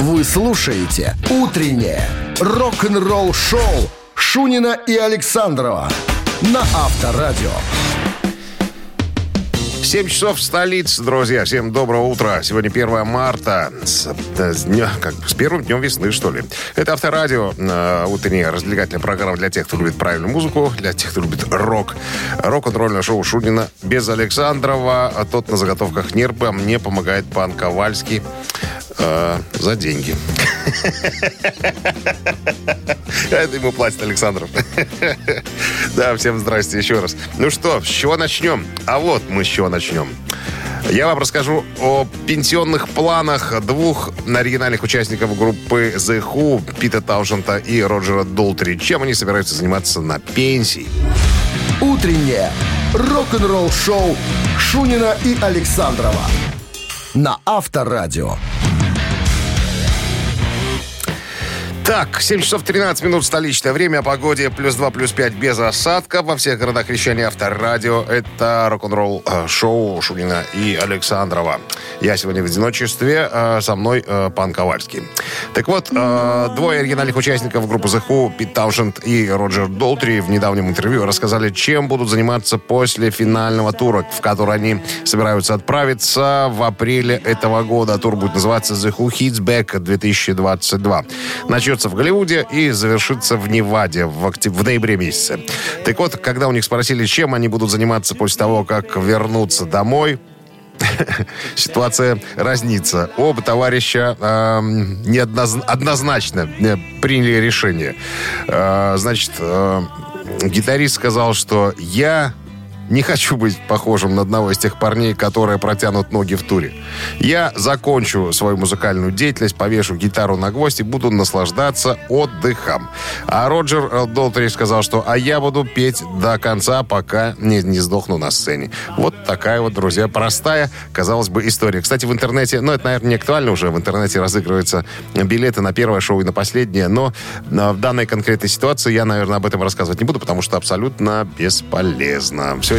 Вы слушаете «Утреннее рок-н-ролл-шоу» Шунина и Александрова на Авторадио. 7 часов в столице, друзья. Всем доброго утра. Сегодня 1 марта. С первым днем весны, что ли. Это Авторадио. Утренняя развлекательная программа для тех, кто любит правильную музыку, для тех, кто любит рок. Рок-н-ролльное шоу Шунина без Александрова. А тот на заготовках нервы, а мне помогает пан Ковальский за деньги. Это ему платит Александров. Да, всем здрасте еще раз. Ну что, с чего начнем? А вот мы с чего начнем. Я вам расскажу о пенсионных планах двух оригинальных участников группы The Who, Пита Таушента и Роджера Долтри. Чем они собираются заниматься на пенсии? Утреннее рок-н-ролл-шоу Шунина и Александрова на Авторадио. Так, 7 часов 13 минут столичное время, о погоде +2, +5 без осадков во всех городах вещания Авторадио. Это рок-н-ролл шоу Шунина и Александрова. Я сегодня в одиночестве, со мной пан Ковальский. Так вот, двое оригинальных участников группы The Who, Пит Таушент и Роджер Долтри, в недавнем интервью рассказали, чем будут заниматься после финального тура, в который они собираются отправиться в апреле этого года. Тур будет называться The Who Hits Back 2022. Начнется в Голливуде и завершится в Неваде в ноябре месяце. Так вот, когда у них спросили, чем они будут заниматься после того, как вернутся домой, ситуация разнится. Оба товарища однозначно приняли решение. Гитарист сказал, что я не хочу быть похожим на одного из тех парней, которые протянут ноги в туре. Я закончу свою музыкальную деятельность, повешу гитару на гвоздь и буду наслаждаться отдыхом. А Роджер Долтри сказал, что «а я буду петь до конца, пока не сдохну на сцене». Вот такая вот, друзья, простая, казалось бы, история. Кстати, в интернете, ну, это, наверное, не актуально уже, в интернете разыгрываются билеты на первое шоу и на последнее, но в данной конкретной ситуации я, наверное, об этом рассказывать не буду, потому что абсолютно бесполезно. Все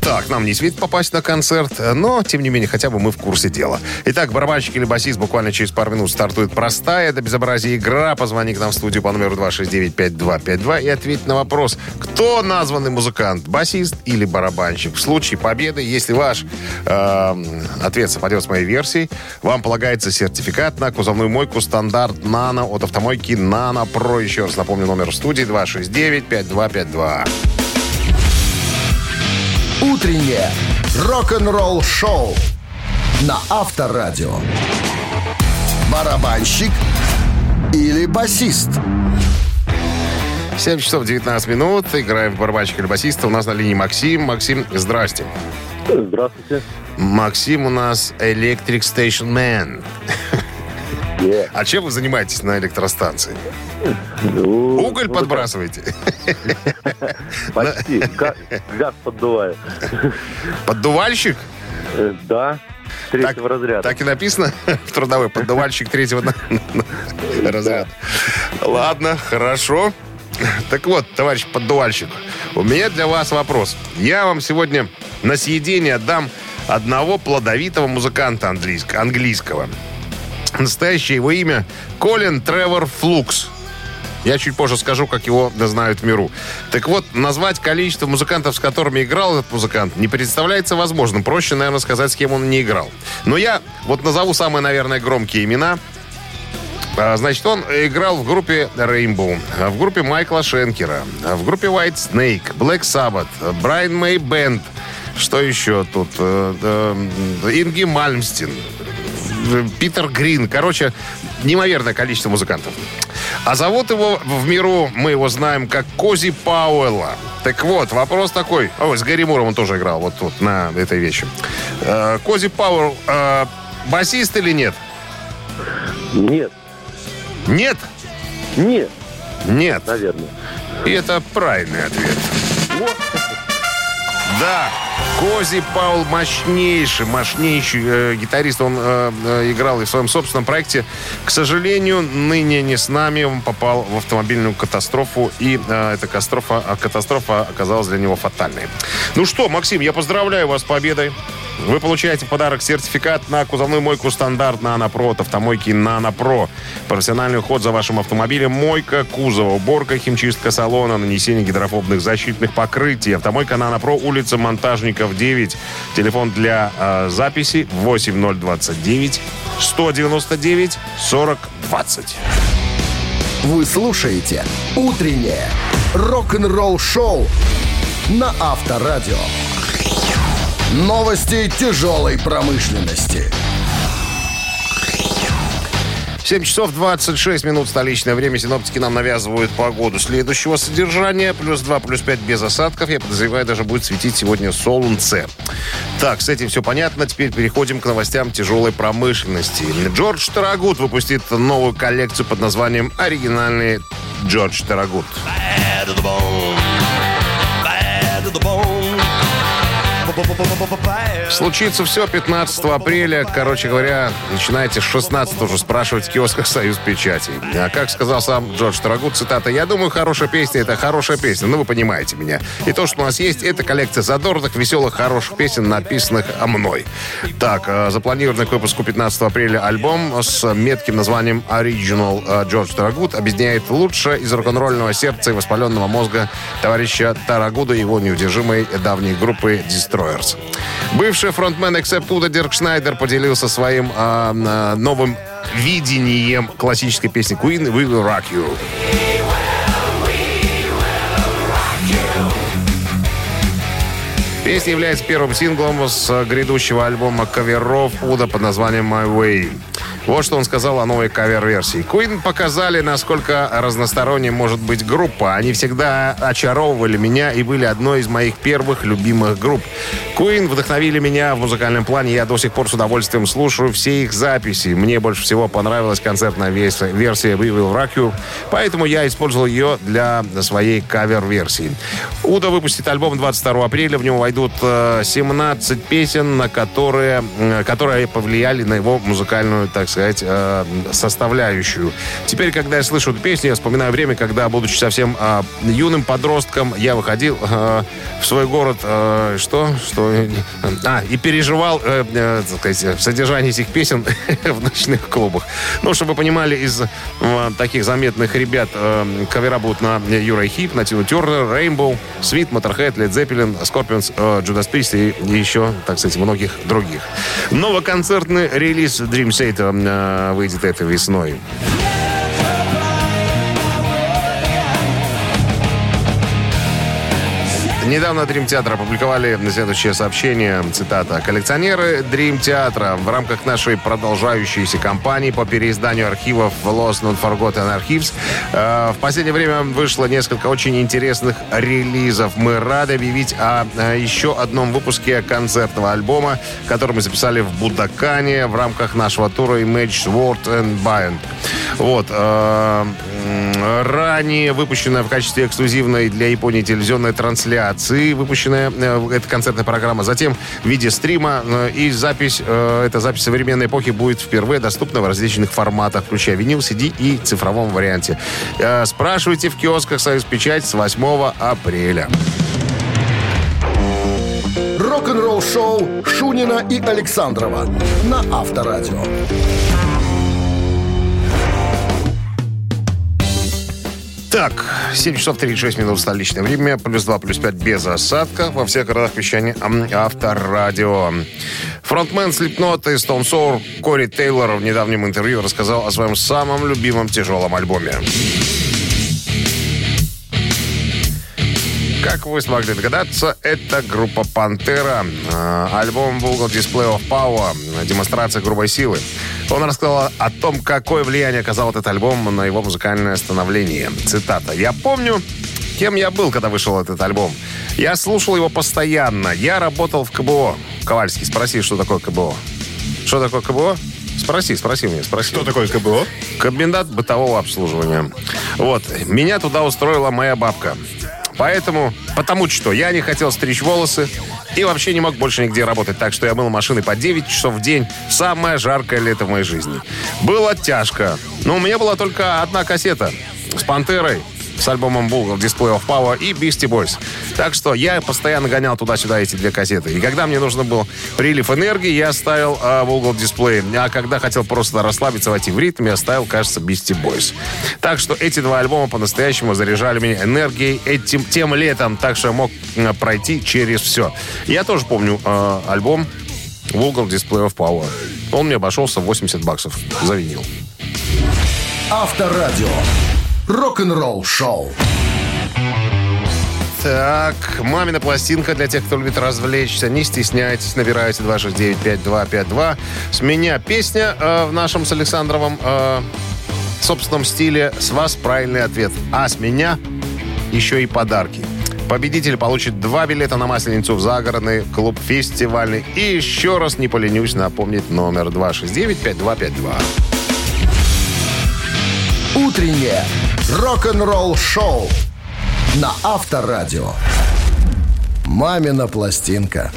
Так, нам не светит попасть на концерт, но, тем не менее, хотя бы мы в курсе дела. Итак, барабанщик или басист буквально через пару минут стартует простая до безобразия игра. Позвони к нам в студию по номеру 269-5252 и ответь на вопрос, кто названный музыкант, басист или барабанщик. В случае победы, если ваш ответ совпадет с моей версией, вам полагается сертификат на кузовную мойку стандарт «Нано» от автомойки «Нано Про». Еще раз напомню, номер в студии 269-5252. Утреннее рок-н-ролл-шоу на Авторадио. Барабанщик или басист? 7 часов 19 минут. Играем в барабанщик или басиста. У нас на линии Максим. Максим, здрасте. Здравствуйте. Максим у нас Electric Station Man. Yeah. А чем вы занимаетесь на электростанции? Уголь подбрасываете? Почти. Газ поддуваю. Поддувальщик? Да. Третьего разряда. Так и написано в трудовой. Поддувальщик третьего разряда. Ладно, хорошо. Так вот, товарищ поддувальщик, у меня для вас вопрос. Я вам сегодня на съедение дам одного плодовитого музыканта английского. Настоящее его имя Колин Тревор Флукс. Я чуть позже скажу, как его знают в миру. Так вот, назвать количество музыкантов, с которыми играл этот музыкант, не представляется возможным. Проще, наверное, сказать, с кем он не играл. Но я вот назову самые, наверное, громкие имена. Значит, он играл в группе Rainbow, в группе Майкла Шенкера, в группе White Snake, Black Sabbath, Brian May Band. Что еще тут? Инги Мальмстин. Питер Грин. Короче, неимоверное количество музыкантов. А зовут его в миру, мы его знаем, как Кози Пауэлла. Так вот, вопрос такой. Ой, с Гэри Муром он тоже играл вот тут, на этой вещи. Кози Пауэлл басист или нет? Нет. Нет? Нет. Нет. Наверное. И это правильный ответ. Вот. Да. Кози Пауэлл мощнейший гитарист. Он играл и в своем собственном проекте. К сожалению, ныне не с нами. Он попал в автомобильную катастрофу. И эта катастрофа оказалась для него фатальной. Ну что, Максим, я поздравляю вас с победой. Вы получаете в подарок сертификат на кузовную мойку «Стандарт» на «Анапро», автомойки на «Анапро». Профессиональный уход за вашим автомобилем, мойка кузова, уборка, химчистка салона, нанесение гидрофобных защитных покрытий. Автомойка на «Анапро», улица Монтажников, 9. Телефон для записи 8029 199 40 20. Вы слушаете «Утреннее рок-н-ролл-шоу» на Авторадио. Новости тяжелой промышленности. 7 часов 26 минут столичное время. Синоптики нам навязывают погоду следующего содержания. Плюс 2, плюс 5 без осадков. Я подозреваю, даже будет светить сегодня солнце. Так, с этим все понятно. Теперь переходим к новостям тяжелой промышленности. Джордж Тарагут выпустит новую коллекцию под названием «Оригинальный Джордж Тарагут». Случится все 15 апреля. Короче говоря, начинайте с 16 уже спрашивать в киосках «Союз Печати». А как сказал сам Джордж Тарагут, цитата, «Я думаю, хорошая песня — это хорошая песня. Ну, вы понимаете меня. И то, что у нас есть, это коллекция задорных, веселых, хороших песен, написанных мной». Так, запланированный к выпуску 15 апреля альбом с метким названием «Original Джордж Тарагут» объединяет лучшее из рок-н-ролльного сердца и воспаленного мозга товарища Тарагуда и его неудержимой давней группы «Дестрой». Бывший фронтмен Accept Udo Дирк Шнайдер поделился своим новым видением классической песни Queen «We Will Rock You». Песня является первым синглом с грядущего альбома каверов Уда под названием «My Way». Вот что он сказал о новой кавер-версии. Queen показали, насколько разносторонней может быть группа. Они всегда очаровывали меня и были одной из моих первых любимых групп. Queen вдохновили меня в музыкальном плане. Я до сих пор с удовольствием слушаю все их записи. Мне больше всего понравилась концертная версия «We Will Rock You», поэтому я использовал ее для своей кавер-версии. Уда выпустит альбом 22 апреля. В него войдут 17 песен, которые повлияли на его музыкальную, так сказать, составляющую. Теперь, когда я слышу эту песню, я вспоминаю время, когда, будучи совсем юным подростком, я выходил в свой город, и переживал, так сказать, содержание этих песен в ночных клубах. Ну, чтобы вы понимали, из таких заметных ребят кавера будут на Юрай Хип, на Тину Тернер, Рейнбоу, Свит, Моторхед, Лед Зеппелин, Скорпионс, Джудас Прист и еще, так сказать, многих других. Новый концертный релиз Dream Theater выйдет этой весной. Недавно Dream Theater опубликовали следующее сообщение, цитата. «Коллекционеры Dream Theater в рамках нашей продолжающейся кампании по переизданию архивов Lost and Forgotten Archives в последнее время вышло несколько очень интересных релизов. Мы рады объявить о еще одном выпуске концертного альбома, который мы записали в Будакане в рамках нашего тура Image World and Beyond». Вот. Ранее выпущенная в качестве эксклюзивной для Японии телевизионной трансляции выпущенная эта концертная программа, затем в виде стрима, и запись, эта запись современной эпохи будет впервые доступна в различных форматах, включая винил, CD и цифровом варианте. Спрашивайте в киосках «Союз Печать» с 8 апреля. Рок-н-ролл шоу Шунина и Александрова на Авторадио. 7 часов 36 минут столичное время, плюс 2, плюс 5 без осадка во всех городах вещания Авторадио. Фронтмен Slipknot и Stone Sour Кори Тейлор в недавнем интервью рассказал о своем самом любимом тяжелом альбоме. Как вы смогли догадаться, это группа «Пантера». Альбом «Vulgar Display of Power», демонстрация грубой силы. Он рассказал о том, какое влияние оказал этот альбом на его музыкальное становление. Цитата. «Я помню, кем я был, когда вышел этот альбом. Я слушал его постоянно. Я работал в КБО». Ковальский, спроси, что такое КБО. Что такое КБО? Спроси. Что такое КБО? Комендант бытового обслуживания. Вот. Меня туда устроила моя бабка. Потому что я не хотел стричь волосы и вообще не мог больше нигде работать. Так что я мыл машины по 9 часов в день. Самое жаркое лето в моей жизни. Было тяжко. Но у меня была только одна кассета с «Пантерой». с альбомом Vulgar Display of Power и Beastie Boys. Так что я постоянно гонял туда-сюда эти две кассеты. И когда мне нужен был прилив энергии, я ставил Vulgar Display. А когда хотел просто расслабиться, войти в ритм, я ставил, кажется, Beastie Boys. Так что эти два альбома по-настоящему заряжали меня энергией этим тем летом. Так что я мог пройти через все. Я тоже помню альбом Vulgar Display of Power. Он мне обошелся в $80 за винил. Авторадио. Рок-н-ролл шоу. Так, мамина пластинка для тех, кто любит развлечься. Не стесняйтесь, набирайте 269-5252. С меня песня в нашем с Александровым собственном стиле. С вас правильный ответ. А с меня еще и подарки. Победитель получит 2 билета на Масленицу в загородный клуб фестивальный. И еще раз не поленюсь напомнить номер 269-5252. Утреннее рок-н-ролл-шоу на Авторадио. «Мамина пластинка».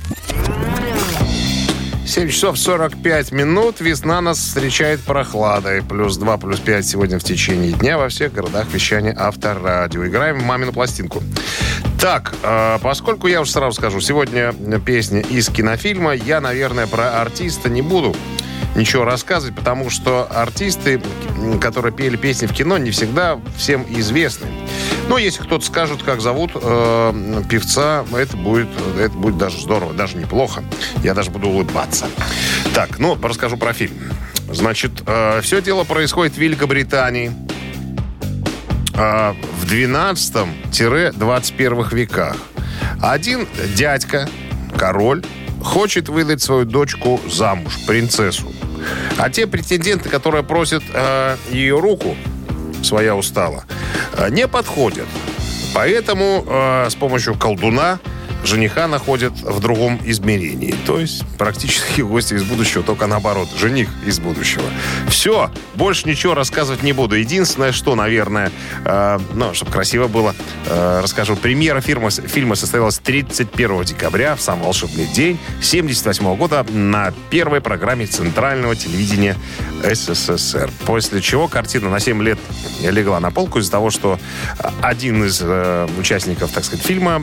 7:45. Весна нас встречает прохладой. +2, +5 сегодня в течение дня во всех городах вещания Авторадио. Играем в «Мамину пластинку». Так, поскольку я уже сразу скажу, сегодня песня из кинофильма, я, наверное, про артиста не буду ничего рассказывать, потому что артисты, которые пели песни в кино, не всегда всем известны. Но если кто-то скажет, как зовут певца, это будет даже здорово, даже неплохо. Я даже буду улыбаться. Так, ну, расскажу про фильм. Значит, все дело происходит в Великобритании в 12-21 веках. Один дядька, король, хочет выдать свою дочку замуж, принцессу. А те претенденты, которые просят ее руку, своя устала, не подходят. Поэтому с помощью колдуна жениха находят в другом измерении. То есть практически гости из будущего, только наоборот. Жених из будущего. Все, больше ничего рассказывать не буду. Единственное, что, наверное, чтобы красиво было, расскажу. Премьера фильма состоялась 31 декабря, в сам волшебный день 1978 года, на первой программе Центрального телевидения СССР. После чего картина на 7 лет легла на полку из-за того, что один из участников, так сказать, фильма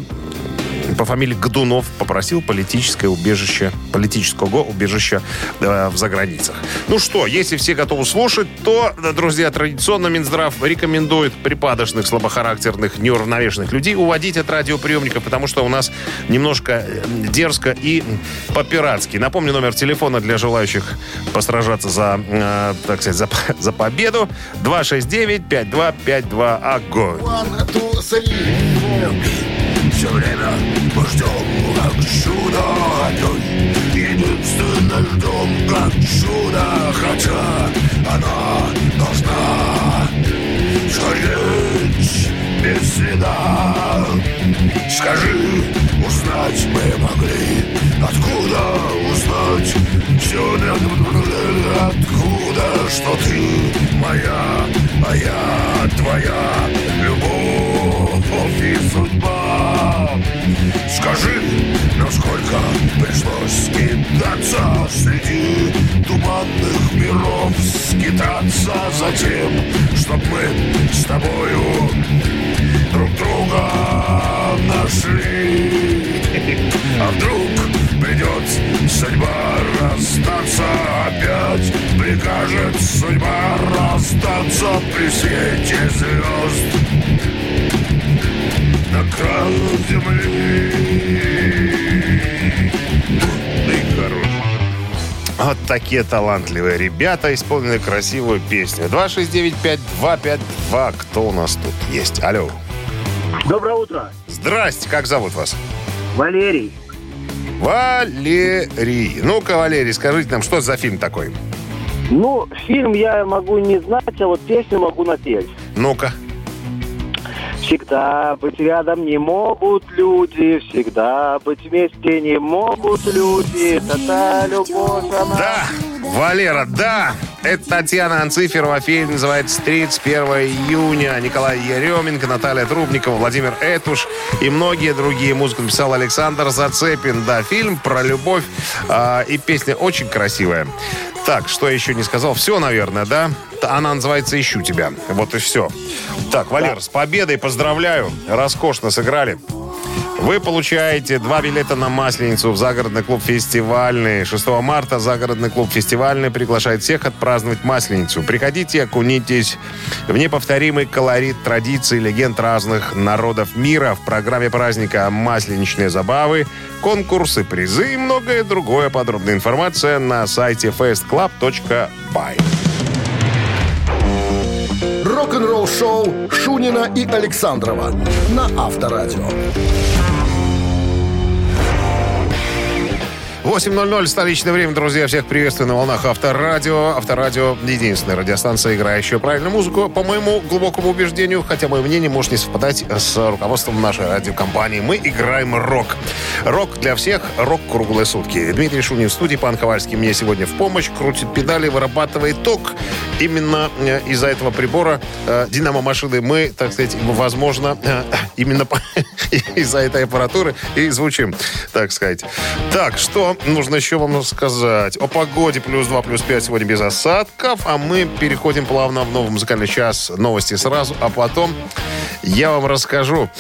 по фамилии Годунов попросил политического убежища в заграницах. Ну что, если все готовы слушать, то, друзья, традиционно Минздрав рекомендует припадочных, слабохарактерных, неуравновешенных людей уводить от радиоприемников, потому что у нас немножко дерзко и по-пиратски. Напомню, номер телефона для желающих посражаться за победу 269-5252. Аго! Все время мы ждем, как чудо опять. И мы стыдно ждем, как чудо, хотя она должна сгореть без следа. Скажи, узнать мы могли, откуда узнать все, откуда, что ты моя, а я твоя любовь и судьба. Скажи, насколько пришлось скитаться среди туманных миров, скитаться за тем, чтоб мы с тобою друг друга нашли. А вдруг придет судьба расстаться опять, прикажет судьба расстаться при свете звезд на краю земли. Ты хорош. Вот такие талантливые ребята исполнили красивую песню. 269-5252. Кто у нас тут есть? Алло. Доброе утро. Здрасте. Как зовут вас? Валерий. Валерий. Ну-ка, Валерий, скажите нам, что за фильм такой? Ну, фильм я могу не знать, а вот песню могу напеть. Ну-ка. Всегда быть рядом не могут люди, всегда быть вместе не могут люди. Та-та, любовь, она... Да, Валера, да! Это Татьяна Анциферова. Фильм называется «31 июня». Николай Еременко, Наталья Трубникова, Владимир Этуш и многие другие. Музыку написал Александр Зацепин. Да, фильм про любовь и песня очень красивая. Так, что я еще не сказал? Все, наверное, да? Она называется «Ищу тебя». Вот и все. Так, Валер, да, с победой поздравляю. Роскошно сыграли. Вы получаете 2 билета на Масленицу в загородный клуб «Фестивальный». 6 марта загородный клуб «Фестивальный» приглашает всех отпраздновать Масленицу. Приходите, окунитесь в неповторимый колорит традиций, легенд разных народов мира. В программе праздника масленичные забавы, конкурсы, призы и многое другое. Подробная информация на сайте festclub.by. Рок-н-ролл-шоу Шунина и Александрова на Авторадио. 8:00 столичное время, друзья. Всех приветствую на волнах Авторадио. Авторадио — единственная радиостанция, играющая правильную музыку. По моему глубокому убеждению, хотя мое мнение может не совпадать с руководством нашей радиокомпании, мы играем рок. Рок для всех, рок круглые сутки. Дмитрий Шунин в студии, Пан Ковальский мне сегодня в помощь. Крутит педали, вырабатывает ток. Именно из-за этого прибора динамо-машины мы, так сказать, возможно, именно из-за этой аппаратуры и звучим, так сказать. Так, что нужно еще вам рассказать? О погоде: +2, +5, сегодня без осадков. А мы переходим плавно в новый музыкальный час. Новости сразу, а потом я вам расскажу.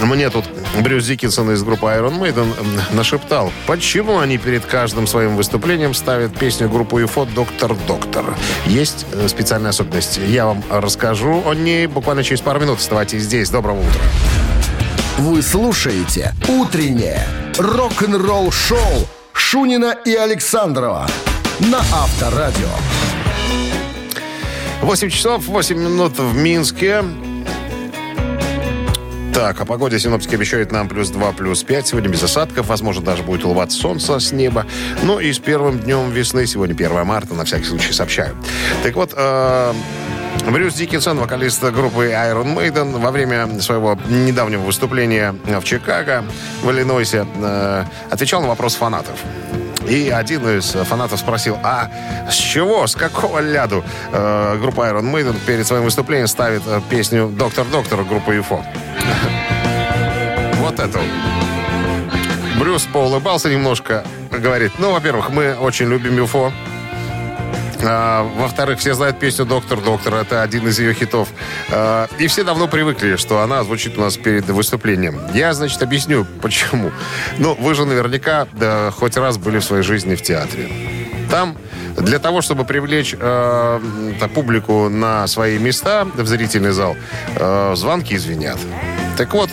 Мне тут Брюс Диккинсон из группы Iron Maiden нашептал, почему они перед каждым своим выступлением ставят песню группы UFO «Доктор, доктор». Есть специальная особенность. Я вам расскажу о ней буквально через пару минут. Оставайтесь здесь. Доброго утра. Вы слушаете «Утреннее рок-н-ролл-шоу» Шунина и Александрова на Авторадио. 8:08 в Минске. Так, о погоде синоптики обещают нам +2, +5. Сегодня без осадков. Возможно, даже будет улыбаться солнце с неба. Ну и с первым днем весны. Сегодня 1 марта, на всякий случай сообщаю. Так вот... Брюс Диккинсон, вокалист группы Iron Maiden, во время своего недавнего выступления в Чикаго, в Иллинойсе, отвечал на вопрос фанатов. И один из фанатов спросил, а с чего, с какого ляду группа Iron Maiden перед своим выступлением ставит песню «Доктор, доктор» группы UFO? Вот эту. Брюс поулыбался немножко, говорит, ну, во-первых, мы очень любим UFO. Во-вторых, все знают песню «Доктор, доктор». Это один из ее хитов. И все давно привыкли, что она звучит у нас перед выступлением. Я, значит, объясню, почему. Ну, вы же наверняка хоть раз были в своей жизни в театре. Там для того, чтобы привлечь публику на свои места, в зрительный зал, звонки звенят. Так вот,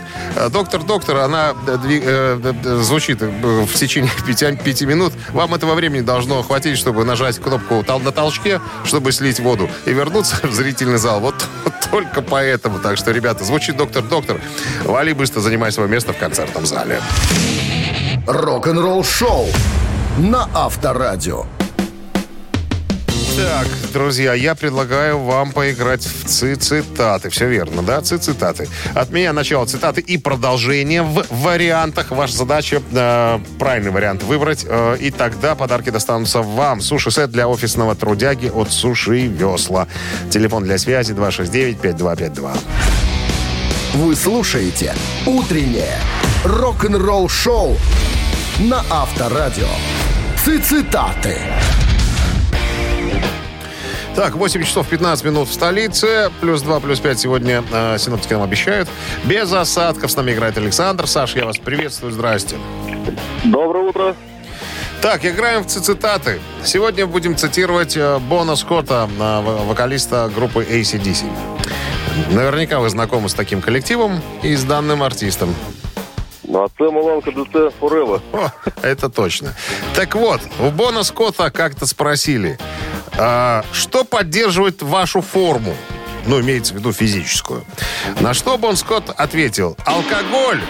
«Доктор, доктор», она звучит в течение 5 минут. Вам этого времени должно хватить, чтобы нажать кнопку на толчке, чтобы слить воду и вернуться в зрительный зал. Вот только поэтому. Так что, ребята, звучит «Доктор, доктор». Вали быстро, занимай свое место в концертном зале. Рок-н-ролл шоу на Авторадио. Так, друзья, я предлагаю вам поиграть в цитаты. Все верно, да? Цитаты. От меня начало цитаты и продолжение в вариантах. Ваша задача правильный вариант выбрать. И тогда подарки достанутся вам. Суши-сет для офисного трудяги от «Суши Весла». Телефон для связи 269-5252. Вы слушаете «Утреннее рок-н-ролл-шоу» на Авторадио. Цитаты. Так, 8:15 в столице. +2, +5 сегодня синоптики нам обещают. Без осадков с нами играет Александр. Саш, я вас приветствую. Здрасте. Доброе утро. Так, играем в цитаты. Сегодня будем цитировать Бона Скотта, вокалиста группы AC/DC. Наверняка вы знакомы с таким коллективом и с данным артистом. О, это точно. Так вот, у Бона Скотта как-то спросили, что поддерживает вашу форму? Ну, имеется в виду физическую. На что Бон Скотт ответил: алкоголь,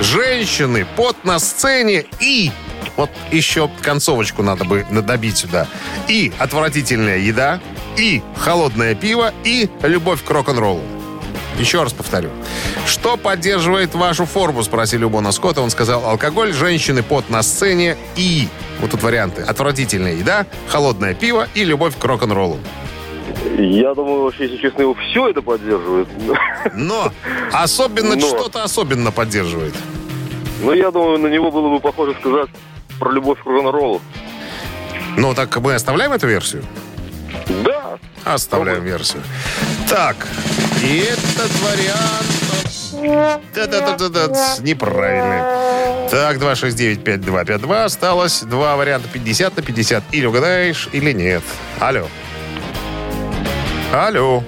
женщины, пот на сцене и... Вот еще концовочку надо бы добить сюда. И отвратительная еда, и холодное пиво, и любовь к рок-н-роллу. Еще раз повторю. Что поддерживает вашу форму? Спросили у Бона Скотта. Он сказал: алкоголь, женщины, пот на сцене и... Вот тут варианты. Отвратительная еда, холодное пиво и любовь к рок-н-роллу. Я думаю, вообще, если честно, его все это поддерживает. Но! Что-то особенно поддерживает. Ну, я думаю, на него было бы похоже сказать про любовь к рок-н-роллу. Но так мы оставляем эту версию? Да. Оставляем версию. Так, и этот вариант... Неправильный. Так, 269-5252. Осталось два варианта 50 на 50. Или угадаешь, или нет. Алло. Алло.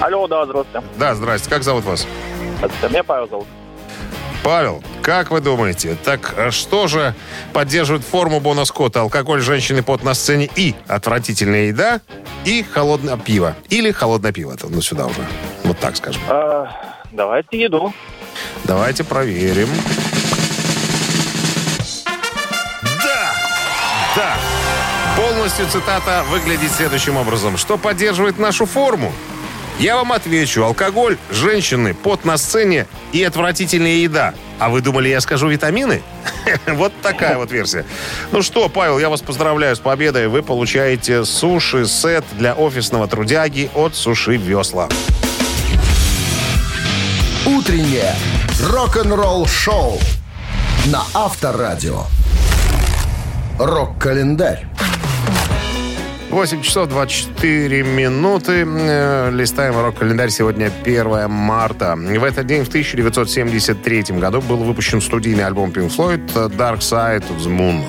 Алло, да, здравствуйте. Да, здрасте. Как зовут вас? Меня Павел зовут. Павел, как вы думаете, так что же поддерживает форму Бона Скотта? Алкоголь, женщины, пот на сцене и отвратительная еда, и холодное пиво. Или холодное пиво, ну сюда уже. Вот так скажем. Давайте еду. Давайте проверим. Да! Да! Полностью цитата выглядит следующим образом. Что поддерживает нашу форму? Я вам отвечу. Алкоголь, женщины, пот на сцене и отвратительная еда. А вы думали, я скажу витамины? Вот такая вот версия. Ну что, Павел, я вас поздравляю с победой. Вы получаете суши-сет для офисного трудяги от Суши Весла. Утреннее рок-н-ролл-шоу на Авторадио. Рок-календарь. 8 часов 24 минуты. Листаем рок-календарь. Сегодня 1 марта. В этот день, в 1973 году, был выпущен студийный альбом Pink Floyd «Dark Side of the Moon».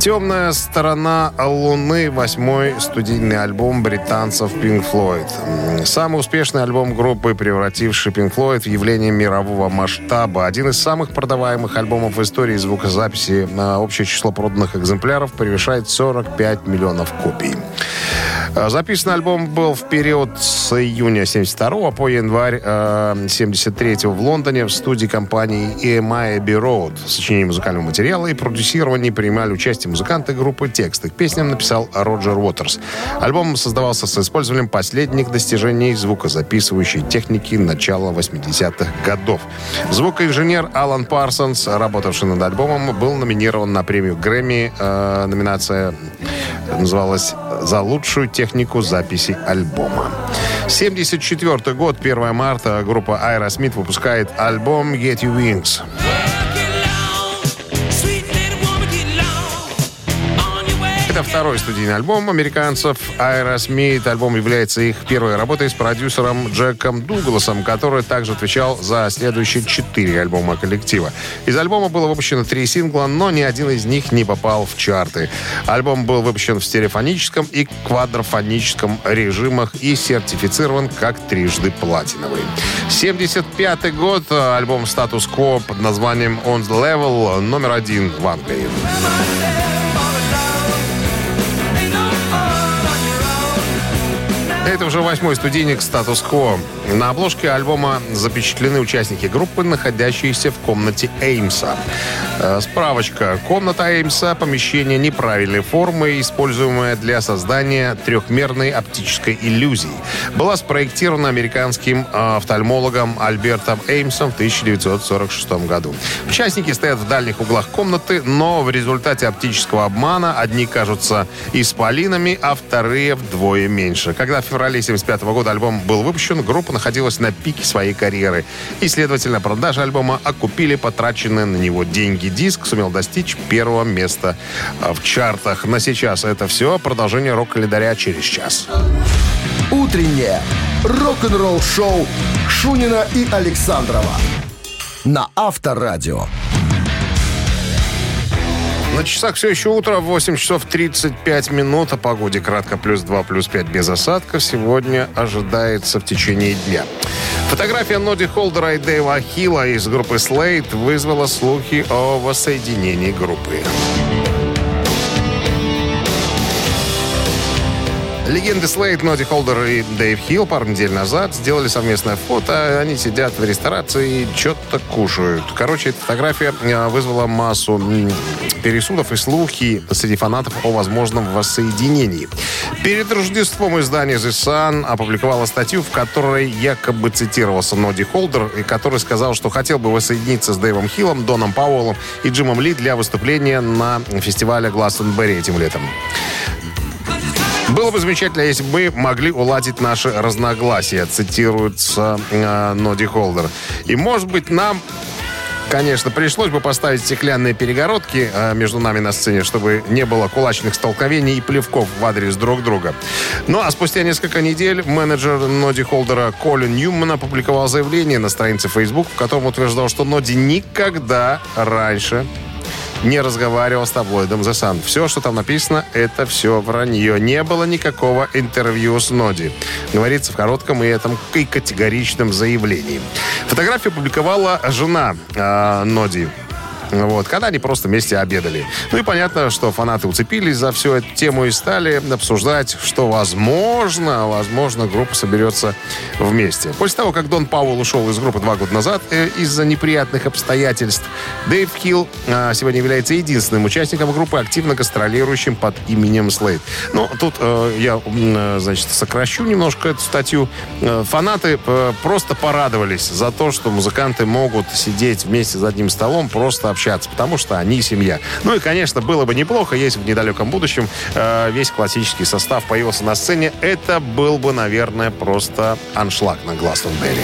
«Темная сторона Луны» — восьмой студийный альбом британцев Pink Floyd. Самый успешный альбом группы, превративший Pink Floyd в явление мирового масштаба. Один из самых продаваемых альбомов в истории звукозаписи. Общее число проданных экземпляров превышает 45 миллионов копий. Записан альбом был в период с июня 1972 по январь 1973 в Лондоне в студии компании EMI Abbey Road. В сочинении музыкального материала и продюсировании принимали участие музыканты группы. Тексты к песням написал Роджер Уотерс. Альбом создавался с использованием последних достижений звукозаписывающей техники начала 80-х годов. Звукоинженер Алан Парсонс, работавший над альбомом, был номинирован на премию Грэмми. Номинация называлась «За лучшую технику записи альбома». 1974 год, 1 марта, группа Aerosmith выпускает альбом «Get Your Wings». Это второй студийный альбом американцев Aerosmith. Альбом является их первой работой с продюсером Джеком Дугласом, который также отвечал за следующие 4 альбома коллектива. Из альбома было выпущено 3 сингла, но ни один из них не попал в чарты. Альбом был выпущен в стереофоническом и квадрофоническом режимах и сертифицирован как трижды платиновый. 75-й год. Альбом «Статус-кво» под названием «On the Level» номер 1 в Англии. Это уже 8-й студийник «Статус-кво». На обложке альбома запечатлены участники группы, находящиеся в комнате Эймса. Справочка. Комната Эймса – помещение неправильной формы, используемое для создания трехмерной оптической иллюзии. Была спроектирована американским офтальмологом Альбертом Эймсом в 1946 году. Участники стоят в дальних углах комнаты, но в результате оптического обмана одни кажутся исполинами, а вторые вдвое меньше. Когда в феврале 1975 года альбом был выпущен, группа находилась на пике своей карьеры. И, следовательно, продажи альбома окупили потраченные на него деньги. Диск сумел достичь первого места в чартах. На сейчас это все. Продолжение рок-календаря через час. Утреннее рок-н-ролл-шоу Шунина и Александрова на Авторадио. На часах все еще утро, 8 часов 35 минут. О погоде кратко, плюс 2, плюс 5 без осадков. Сегодня ожидается в течение дня. Фотография Нодди Холдера и Дэйва Хилла из группы Slade вызвала слухи о воссоединении группы. Легенды Слейд, Нодди Холдер и Дэйв Хилл пару недель назад сделали совместное фото. Они сидят в ресторации и что-то кушают. Короче, эта фотография вызвала массу пересудов и слухи среди фанатов о возможном воссоединении. Перед Рождеством издание The Sun опубликовало статью, в которой якобы цитировался Нодди Холдер, который сказал, что хотел бы воссоединиться с Дэйвом Хиллом, Доном Пауэллом и Джимом Ли для выступления на фестивале Гластонберри этим летом. «Было бы замечательно, если бы мы могли уладить наши разногласия», цитируется Нодди Холдер. «И, может быть, нам Конечно, пришлось бы поставить стеклянные перегородки между нами на сцене, чтобы не было кулачных столкновений и плевков в адрес друг друга. Ну а спустя несколько недель менеджер Нодди Холдера Колин Ньюман опубликовал заявление на странице Facebook, в котором утверждал, что Нодди никогда раньше не разговаривал с таблоидом The Sun. Все, что там написано, это все вранье. Не было никакого интервью с Нодди. Говорится в коротком и этом и категоричном заявлении. Фотографию публиковала жена Нодди. Вот, когда они просто вместе обедали. Ну и понятно, что фанаты уцепились за всю эту тему и стали обсуждать, что возможно, группа соберется вместе. После того, как Дон Пауэлл ушел из группы 2 года назад из-за неприятных обстоятельств, Дэйв Хилл сегодня является единственным участником группы, активно гастролирующим под именем Slade. Ну, тут я сокращу немножко эту статью. Фанаты просто порадовались за то, что музыканты могут сидеть вместе за одним столом, просто общаться, потому что они семья. Ну и, конечно, было бы неплохо, если в недалеком будущем весь классический состав появился на сцене. Это был бы, наверное, просто аншлаг на Гластонберри.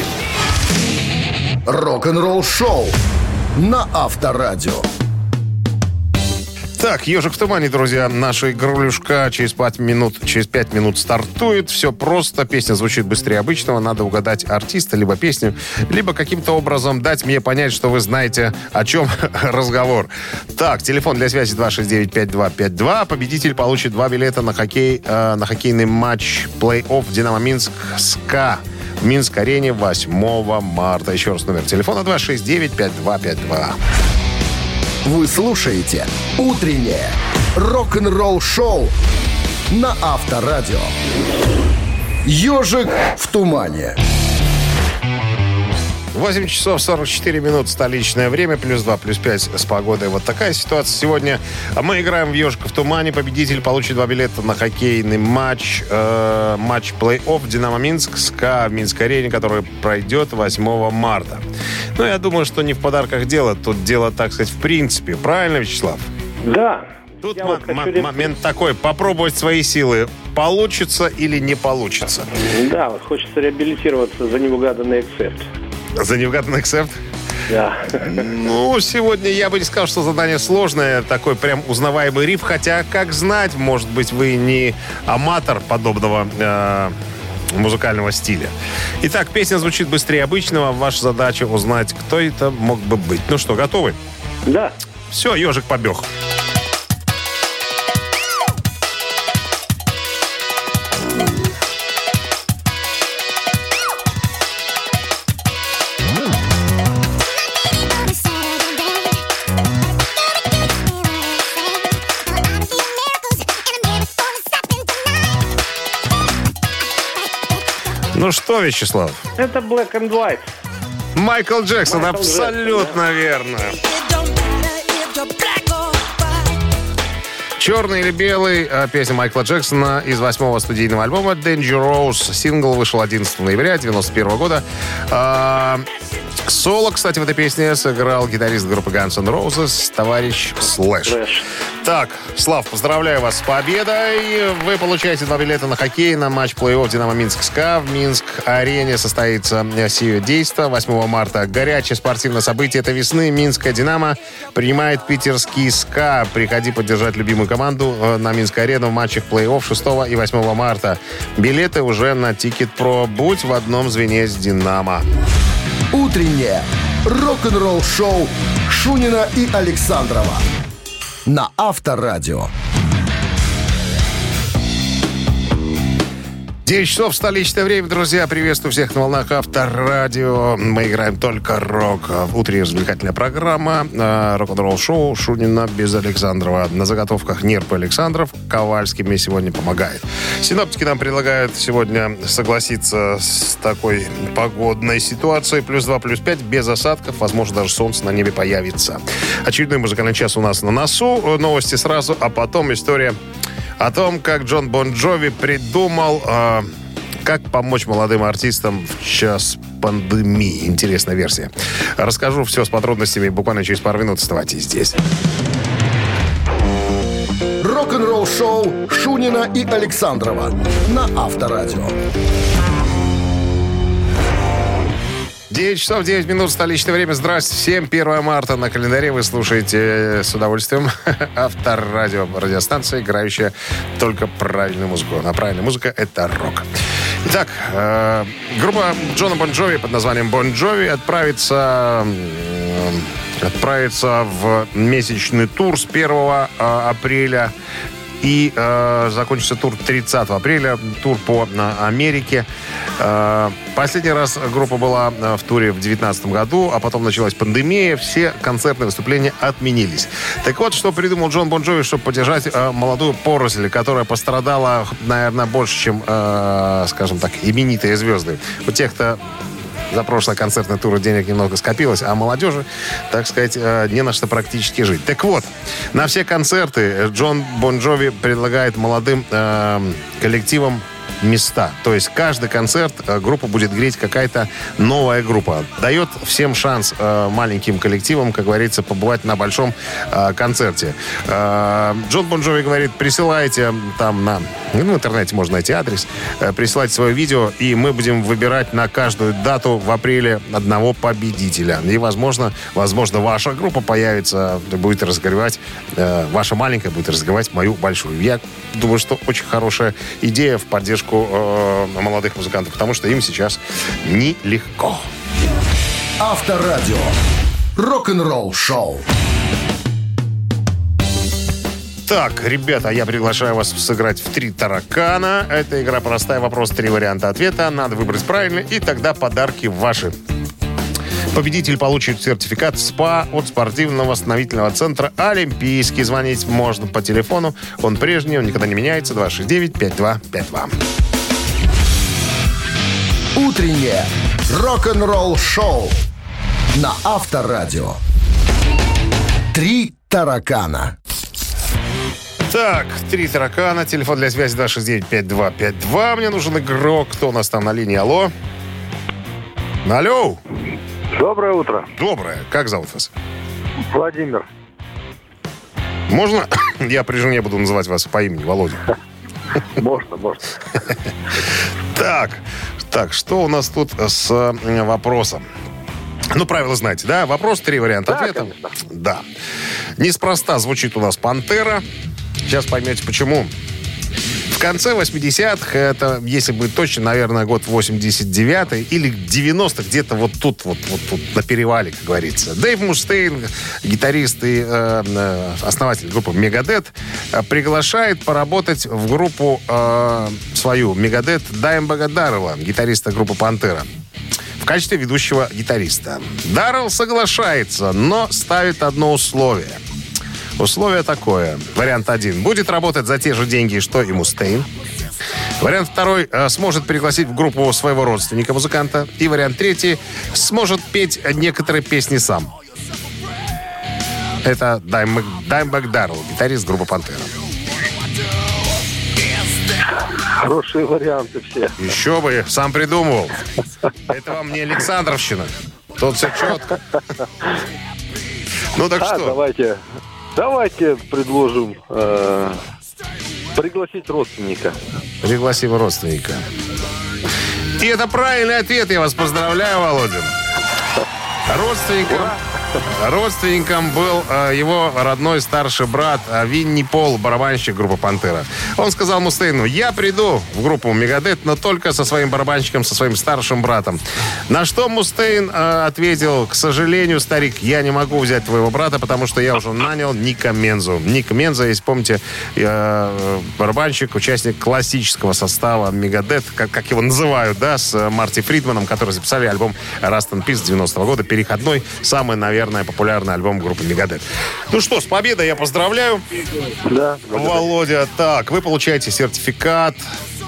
Рок-н-ролл шоу на Авторадио. Так, «Ежик в тумане», друзья. Наша игрулюшка через 5 минут стартует. Все просто. Песня звучит быстрее обычного. Надо угадать артиста, либо песню, либо каким-то образом дать мне понять, что вы знаете, о чем разговор. Так, телефон для связи 269-5252. Победитель получит 2 билета на хоккей, на хоккейный матч плей-офф «Динамо Минск» СКА в Минск-арене 8 марта. Еще раз номер телефона 269-5252. Вы слушаете «Утреннее рок-н-ролл-шоу» на Авторадио. «Ежик в тумане». 8 часов 44 минут столичное время, плюс 2, плюс 5 с погодой. Вот такая ситуация сегодня. Мы играем в «Ежика в тумане». Победитель получит 2 билета на хоккейный матч. Матч плей-офф «Динамо Минск» СКА в Минской арене, который пройдет 8 марта. Но я думаю, что не в подарках дело. Тут дело, так сказать, в принципе. Правильно, Вячеслав? Да. Тут момент такой. Попробовать свои силы. Получится или не получится? Да, вот хочется реабилитироваться за неугаданный эксепт. За невгаданный эксепт? Да. Ну, сегодня я бы не сказал, что задание сложное. Такой прям узнаваемый риф. Хотя, как знать, может быть, вы не аматор подобного музыкального стиля. Итак, песня звучит быстрее обычного. Ваша задача узнать, кто это мог бы быть. Ну что, готовы? Да. Все, ежик побег. Ну что, Вячеслав? Это Black and White. Майкл Джексон, абсолютно Джексон, верно. «Черный или белый» – песня Майкла Джексона из 8-го студийного альбома «Dangerous». Сингл вышел 11 ноября 1991 года. Соло, кстати, в этой песне сыграл гитарист группы Guns N' Roses, товарищ Слэш. Так, Слав, поздравляю вас с победой. Вы получаете 2 билета на хоккей на матч плей-офф «Динамо Минск» СКА. В Минск-арене состоится сие действо 8 марта. Горячее спортивное событие этой весны. Минская «Динамо» принимает питерский СКА. Приходи поддержать любимую команду на Минск-арену в матчах плей-офф 6 и 8 марта. Билеты уже на Ticket.pro. Будь в одном звене с «Динамо». Утреннее рок-н-ролл-шоу Шунина и Александрова на Авторадио. 9 часов столичное время, друзья. Приветствую всех на волнах Авторадио. Мы играем только рок. Утренняя развлекательная программа. Рок-н-ролл шоу Шунина без Александрова. На заготовках Нерпа Александров. Ковальский мне сегодня помогает. Синоптики нам предлагают сегодня согласиться с такой погодной ситуацией. Плюс 2, плюс 5. Без осадков. Возможно, даже солнце на небе появится. Очередной музыкальный час у нас на носу. Новости сразу, а потом история о том, как Джон Бон Джови придумал, как помочь молодым артистам в час пандемии. Интересная версия. Расскажу все с подробностями буквально через пару минут. Оставайтесь здесь. Рок-н-ролл шоу Шунина и Александрова на Авторадио. 9 часов 9 минут, столичное время. Здравствуйте всем. 1 марта на календаре. Вы слушаете с удовольствием Авторадио, радиостанция, играющая только правильную музыку. А правильная музыка — это рок. Итак, группа Джона Бон Джови под названием Бон Джови отправится в месячный тур с 1 апреля. И закончится тур 30 апреля, тур по Америке. Последний раз группа была в туре в 2019 году, а потом началась пандемия, все концертные выступления отменились. Так вот, что придумал Джон Бон Джови, чтобы поддержать молодую поросль, которая пострадала, наверное, больше, чем, скажем так, именитые звезды. У тех, кто за прошлые концертные туры денег немного скопилось, а молодежи, так сказать, не на что практически жить. Так вот, на все концерты Джон Бон Джови предлагает молодым коллективам места. То есть каждый концерт группу будет греть какая-то новая группа. Дает всем шанс маленьким коллективам, как говорится, побывать на большом концерте. Джон Бон Джови говорит, присылайте там в интернете можно найти адрес, присылайте свое видео, и мы будем выбирать на каждую дату в апреле одного победителя. И, возможно, ваша группа появится, будет разогревать, ваша маленькая будет разогревать мою большую. Я думаю, что очень хорошая идея в поддержку молодых музыкантов, потому что им сейчас нелегко. Авторадио. Рок-н-ролл шоу. Так, ребята, я приглашаю вас сыграть в 3 таракана. Это игра простая, вопрос, 3 варианта ответа. Надо выбрать правильно, и тогда подарки ваши. Победитель получит сертификат в СПА от спортивно-восстановительного центра «Олимпийский». Звонить можно по телефону. Он прежний, он никогда не меняется. 269-5252. Утреннее рок-н-ролл-шоу на Авторадио. «Три таракана». Так, 3 таракана. Телефон для связи 269-5252. Мне нужен игрок. Кто у нас там на линии? Алло. Алло. Доброе утро. Доброе. Как зовут вас? Владимир. Можно я при жене буду называть вас по имени Володя? Можно. Так, что у нас тут с вопросом? Правила знаете, да? Вопрос, 3 варианта ответа. Да. Неспроста звучит у нас «Пантера». Сейчас поймете, почему. В конце 80-х, это, если быть точно, наверное, год 89-й или 90-х, где-то вот тут на перевале, как говорится. Дэйв Мустейн, гитарист и основатель группы «Мегадет», приглашает поработать в группу свою «Мегадет» Даймба Даррелла, гитариста группы «Пантера», в качестве ведущего гитариста. Даррелл соглашается, но ставит одно условие. Условие такое. Вариант 1. Будет работать за те же деньги, что и Мустейн. Вариант 2. Сможет пригласить в группу своего родственника-музыканта. И вариант 3. Сможет петь некоторые песни сам. Это Даймба Даррелл, гитарист группы «Пантера». Хорошие варианты все. Еще бы, сам придумывал. Это вам не Александровщина. Тут все четко. Ну так что? Давайте предложим пригласить родственника. Пригласим родственника. И это правильный ответ. Я вас поздравляю, Володя. Родственником был его родной старший брат Винни Пол, барабанщик группы «Пантера». Он сказал Мустейну: я приду в группу «Мегадет», но только со своим барабанщиком, со своим старшим братом. На что Мустейн ответил: к сожалению, старик, я не могу взять твоего брата, потому что я уже нанял Ника Мензу. Ник Менза, если помните, барабанщик, участник классического состава «Мегадет», как его называют, да, с Марти Фридманом, который записали альбом «Rust in Peace» 90-го года, переходной, самый, наверное, популярный альбом группы «Мегадет». Ну что, с победой я поздравляю. Да. Володя, так, вы получаете сертификат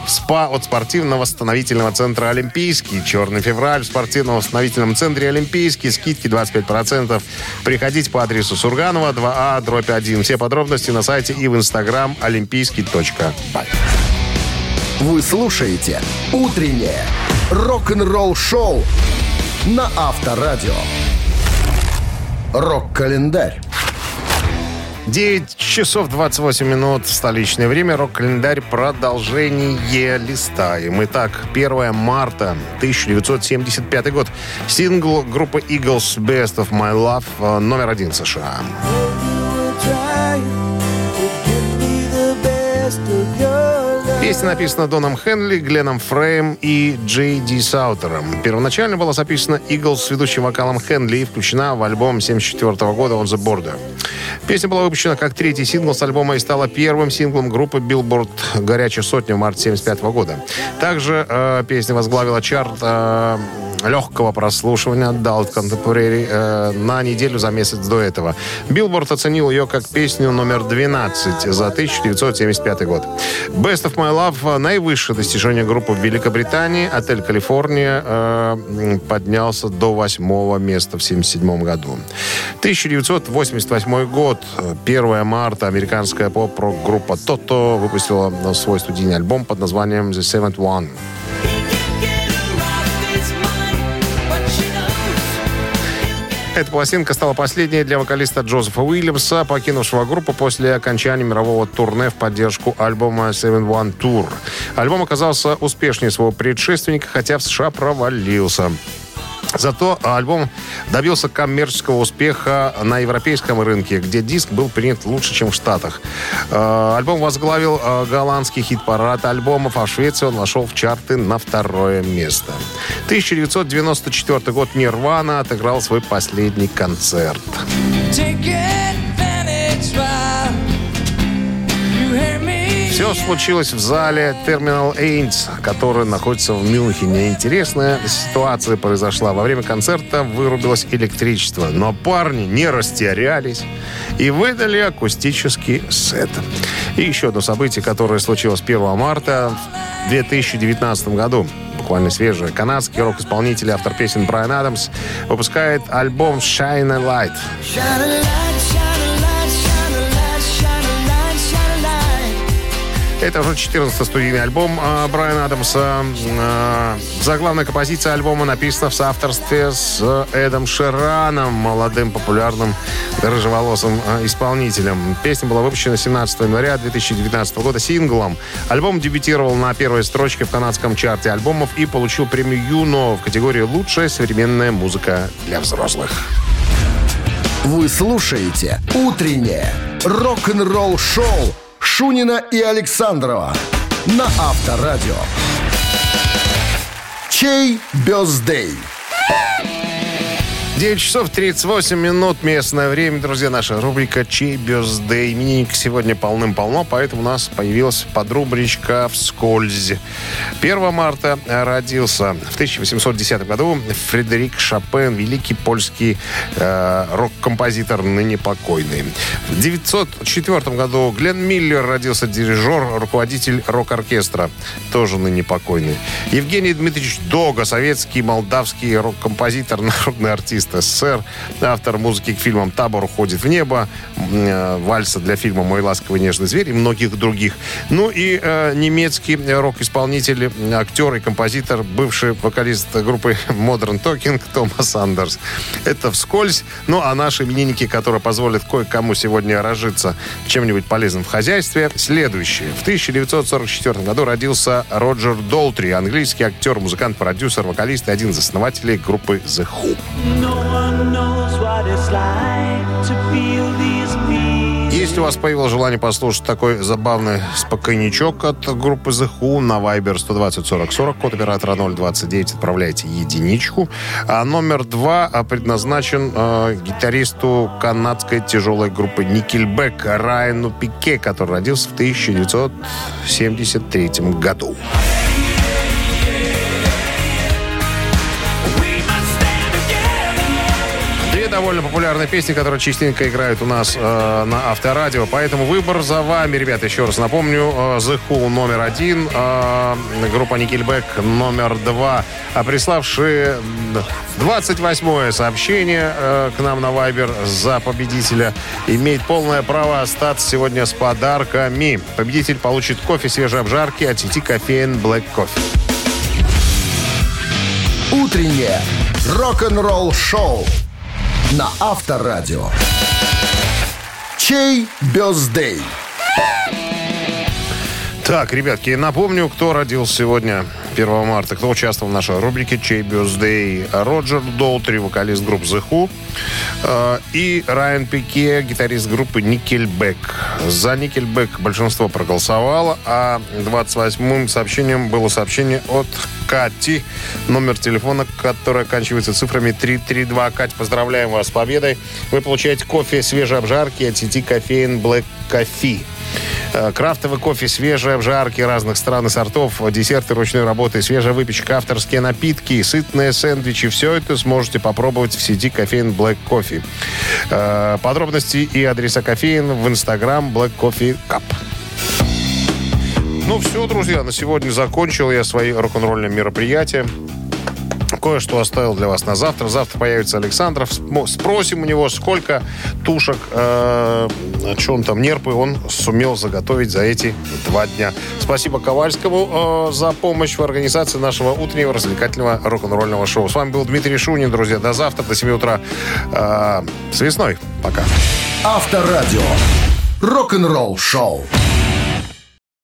в СПА от спортивно-восстановительного центра «Олимпийский». Черный февраль в спортивно-восстановительном центре «Олимпийский». Скидки 25%. Приходите по адресу Сурганова, 2А/1. Все подробности на сайте и в Instagram олимпийский.бай. Вы слушаете «Утреннее рок-н-ролл-шоу» на Авторадио. Рок-календарь. 9 часов 28 минут столичное время. Рок-календарь. Продолжение листаем. Итак, 1 марта 1975 год. Сингл группы Eagles «Best of My Love» номер 1 США. Песня написана Доном Хенли, Гленном Фреем и Джей Ди Саутером. Первоначально была записана Eagles с ведущим вокалом Хенли и включена в альбом 1974 года «On the Border». Песня была выпущена как третий сингл с альбома и стала первым синглом группы Billboard «Горячая сотня» в марте 1975 года. Также песня возглавила чарт легкого прослушивания, Adult Contemporary, на неделю за месяц до этого. Billboard оценил ее как песню номер 12 за 1975 год. «Best of My Love» — наивысшее достижение группы в Великобритании. «Отель Калифорния» поднялся до 8-го места в 1977 году. 1988 год, 1 марта, американская поп-рок-группа «Toto» выпустила свой студийный альбом под названием «The Seventh One». Эта пластинка стала последней для вокалиста Джозефа Уильямса, покинувшего группу после окончания мирового турне в поддержку альбома «Seven One Tour». Альбом оказался успешнее своего предшественника, хотя в США провалился. Зато альбом добился коммерческого успеха на европейском рынке, где диск был принят лучше, чем в Штатах. Альбом возглавил голландский хит-парад альбомов, а в Швеции он вошел в чарты на 2-е место. 1994 год. Нирвана отыграл свой последний концерт. Все случилось в зале «Терминал Эйнс», который находится в Мюнхене. Интересная ситуация произошла. Во время концерта вырубилось электричество, но парни не растерялись и выдали акустический сет. И еще одно событие, которое случилось 1 марта в 2019 году. Буквально свежее. Канадский рок-исполнитель, автор песен Брайан Адамс выпускает альбом «Shine a Light». Это уже 14-й студийный альбом Брайана Адамса. Заглавная композиция альбома написана в соавторстве с Эдом Шираном, молодым, популярным, рыжеволосым исполнителем. Песня была выпущена 17 января 2019 года синглом. Альбом дебютировал на первой строчке в канадском чарте альбомов и получил премию «Юно» в категории «Лучшая современная музыка для взрослых». Вы слушаете «Утреннее рок-н-ролл-шоу» Шунина и Александрова на Авторадио. Чей бёздей? 9 часов 38 минут местное время, друзья. Наша рубрика «Чей бёздей?». Именинник сегодня полным-полно, поэтому у нас появилась подрубричка «Вскользь». 1 марта родился в 1810 году Фредерик Шопен, великий польский рок-композитор, ныне покойный. В 1904 году Глен Миллер родился, дирижер, руководитель рок-оркестра, тоже ныне покойный. Евгений Дмитриевич Дога, советский, молдавский рок-композитор, народный артист СССР, автор музыки к фильмам «Табор уходит в небо», вальса для фильма «Мой ласковый нежный зверь» и многих других. Ну и немецкий рок-исполнитель, актер и композитор, бывший вокалист группы Modern Talking Томас Андерс. Это вскользь. Ну а наши именинники, которые позволят кое-кому сегодня разжиться чем-нибудь полезным в хозяйстве, следующие. В 1944 году родился Роджер Долтри, английский актер, музыкант, продюсер, вокалист и один из основателей группы The Who. Если у вас появилось желание послушать такой забавный спокойничок от группы The Who, на Viber 120-40-40, код оператора 029, отправляйте единичку. А номер 2 предназначен гитаристу канадской тяжелой группы Nickelback Райану Пике, который родился в 1973 году. Довольно популярная песня, которая частенько играет у нас на Авторадио. Поэтому выбор за вами, ребята. Еще раз напомню, The Who номер 1, группа Nickelback номер 2. А приславшие 28-е сообщение к нам на Viber за победителя имеет полное право остаться сегодня с подарками. Победитель получит кофе свежей обжарки от сети кофеин Black Coffee. Утреннее рок-н-ролл шоу на Авторадио. Чей бёздей? Так, ребятки, напомню, кто родился сегодня 1 марта, кто участвовал в нашей рубрике «Чей бёздей». Роджер Доутри, вокалист группы The Who, и Райан Пике, гитарист группы Nickelback. За Nickelback большинство проголосовало, а 28-м сообщением было сообщение от Кати, номер телефона, который оканчивается цифрами 332. Кать, поздравляем вас с победой. Вы получаете кофе свежей обжарки от сети кофеин Black Coffee. Крафтовый кофе, свежие обжарки разных стран и сортов, десерты ручной работы, свежая выпечка, авторские напитки, сытные сэндвичи. Все это сможете попробовать в сети кофеин Black Coffee. Подробности и адреса кофеин в Instagram Black Coffee Cup. Ну все, друзья, на сегодня закончил я свои рок-н-ролльные мероприятия. Кое-что оставил для вас на завтра. Завтра появится Александров. Спросим у него, сколько тушек, что он там, нерпы, он сумел заготовить за эти 2 дня. Спасибо Ковальскому за помощь в организации нашего утреннего развлекательного рок-н-ролльного шоу. С вами был Дмитрий Шунин, друзья. До завтра, до 7 утра. С весной. Пока. Авторадио. Рок-н-ролл шоу.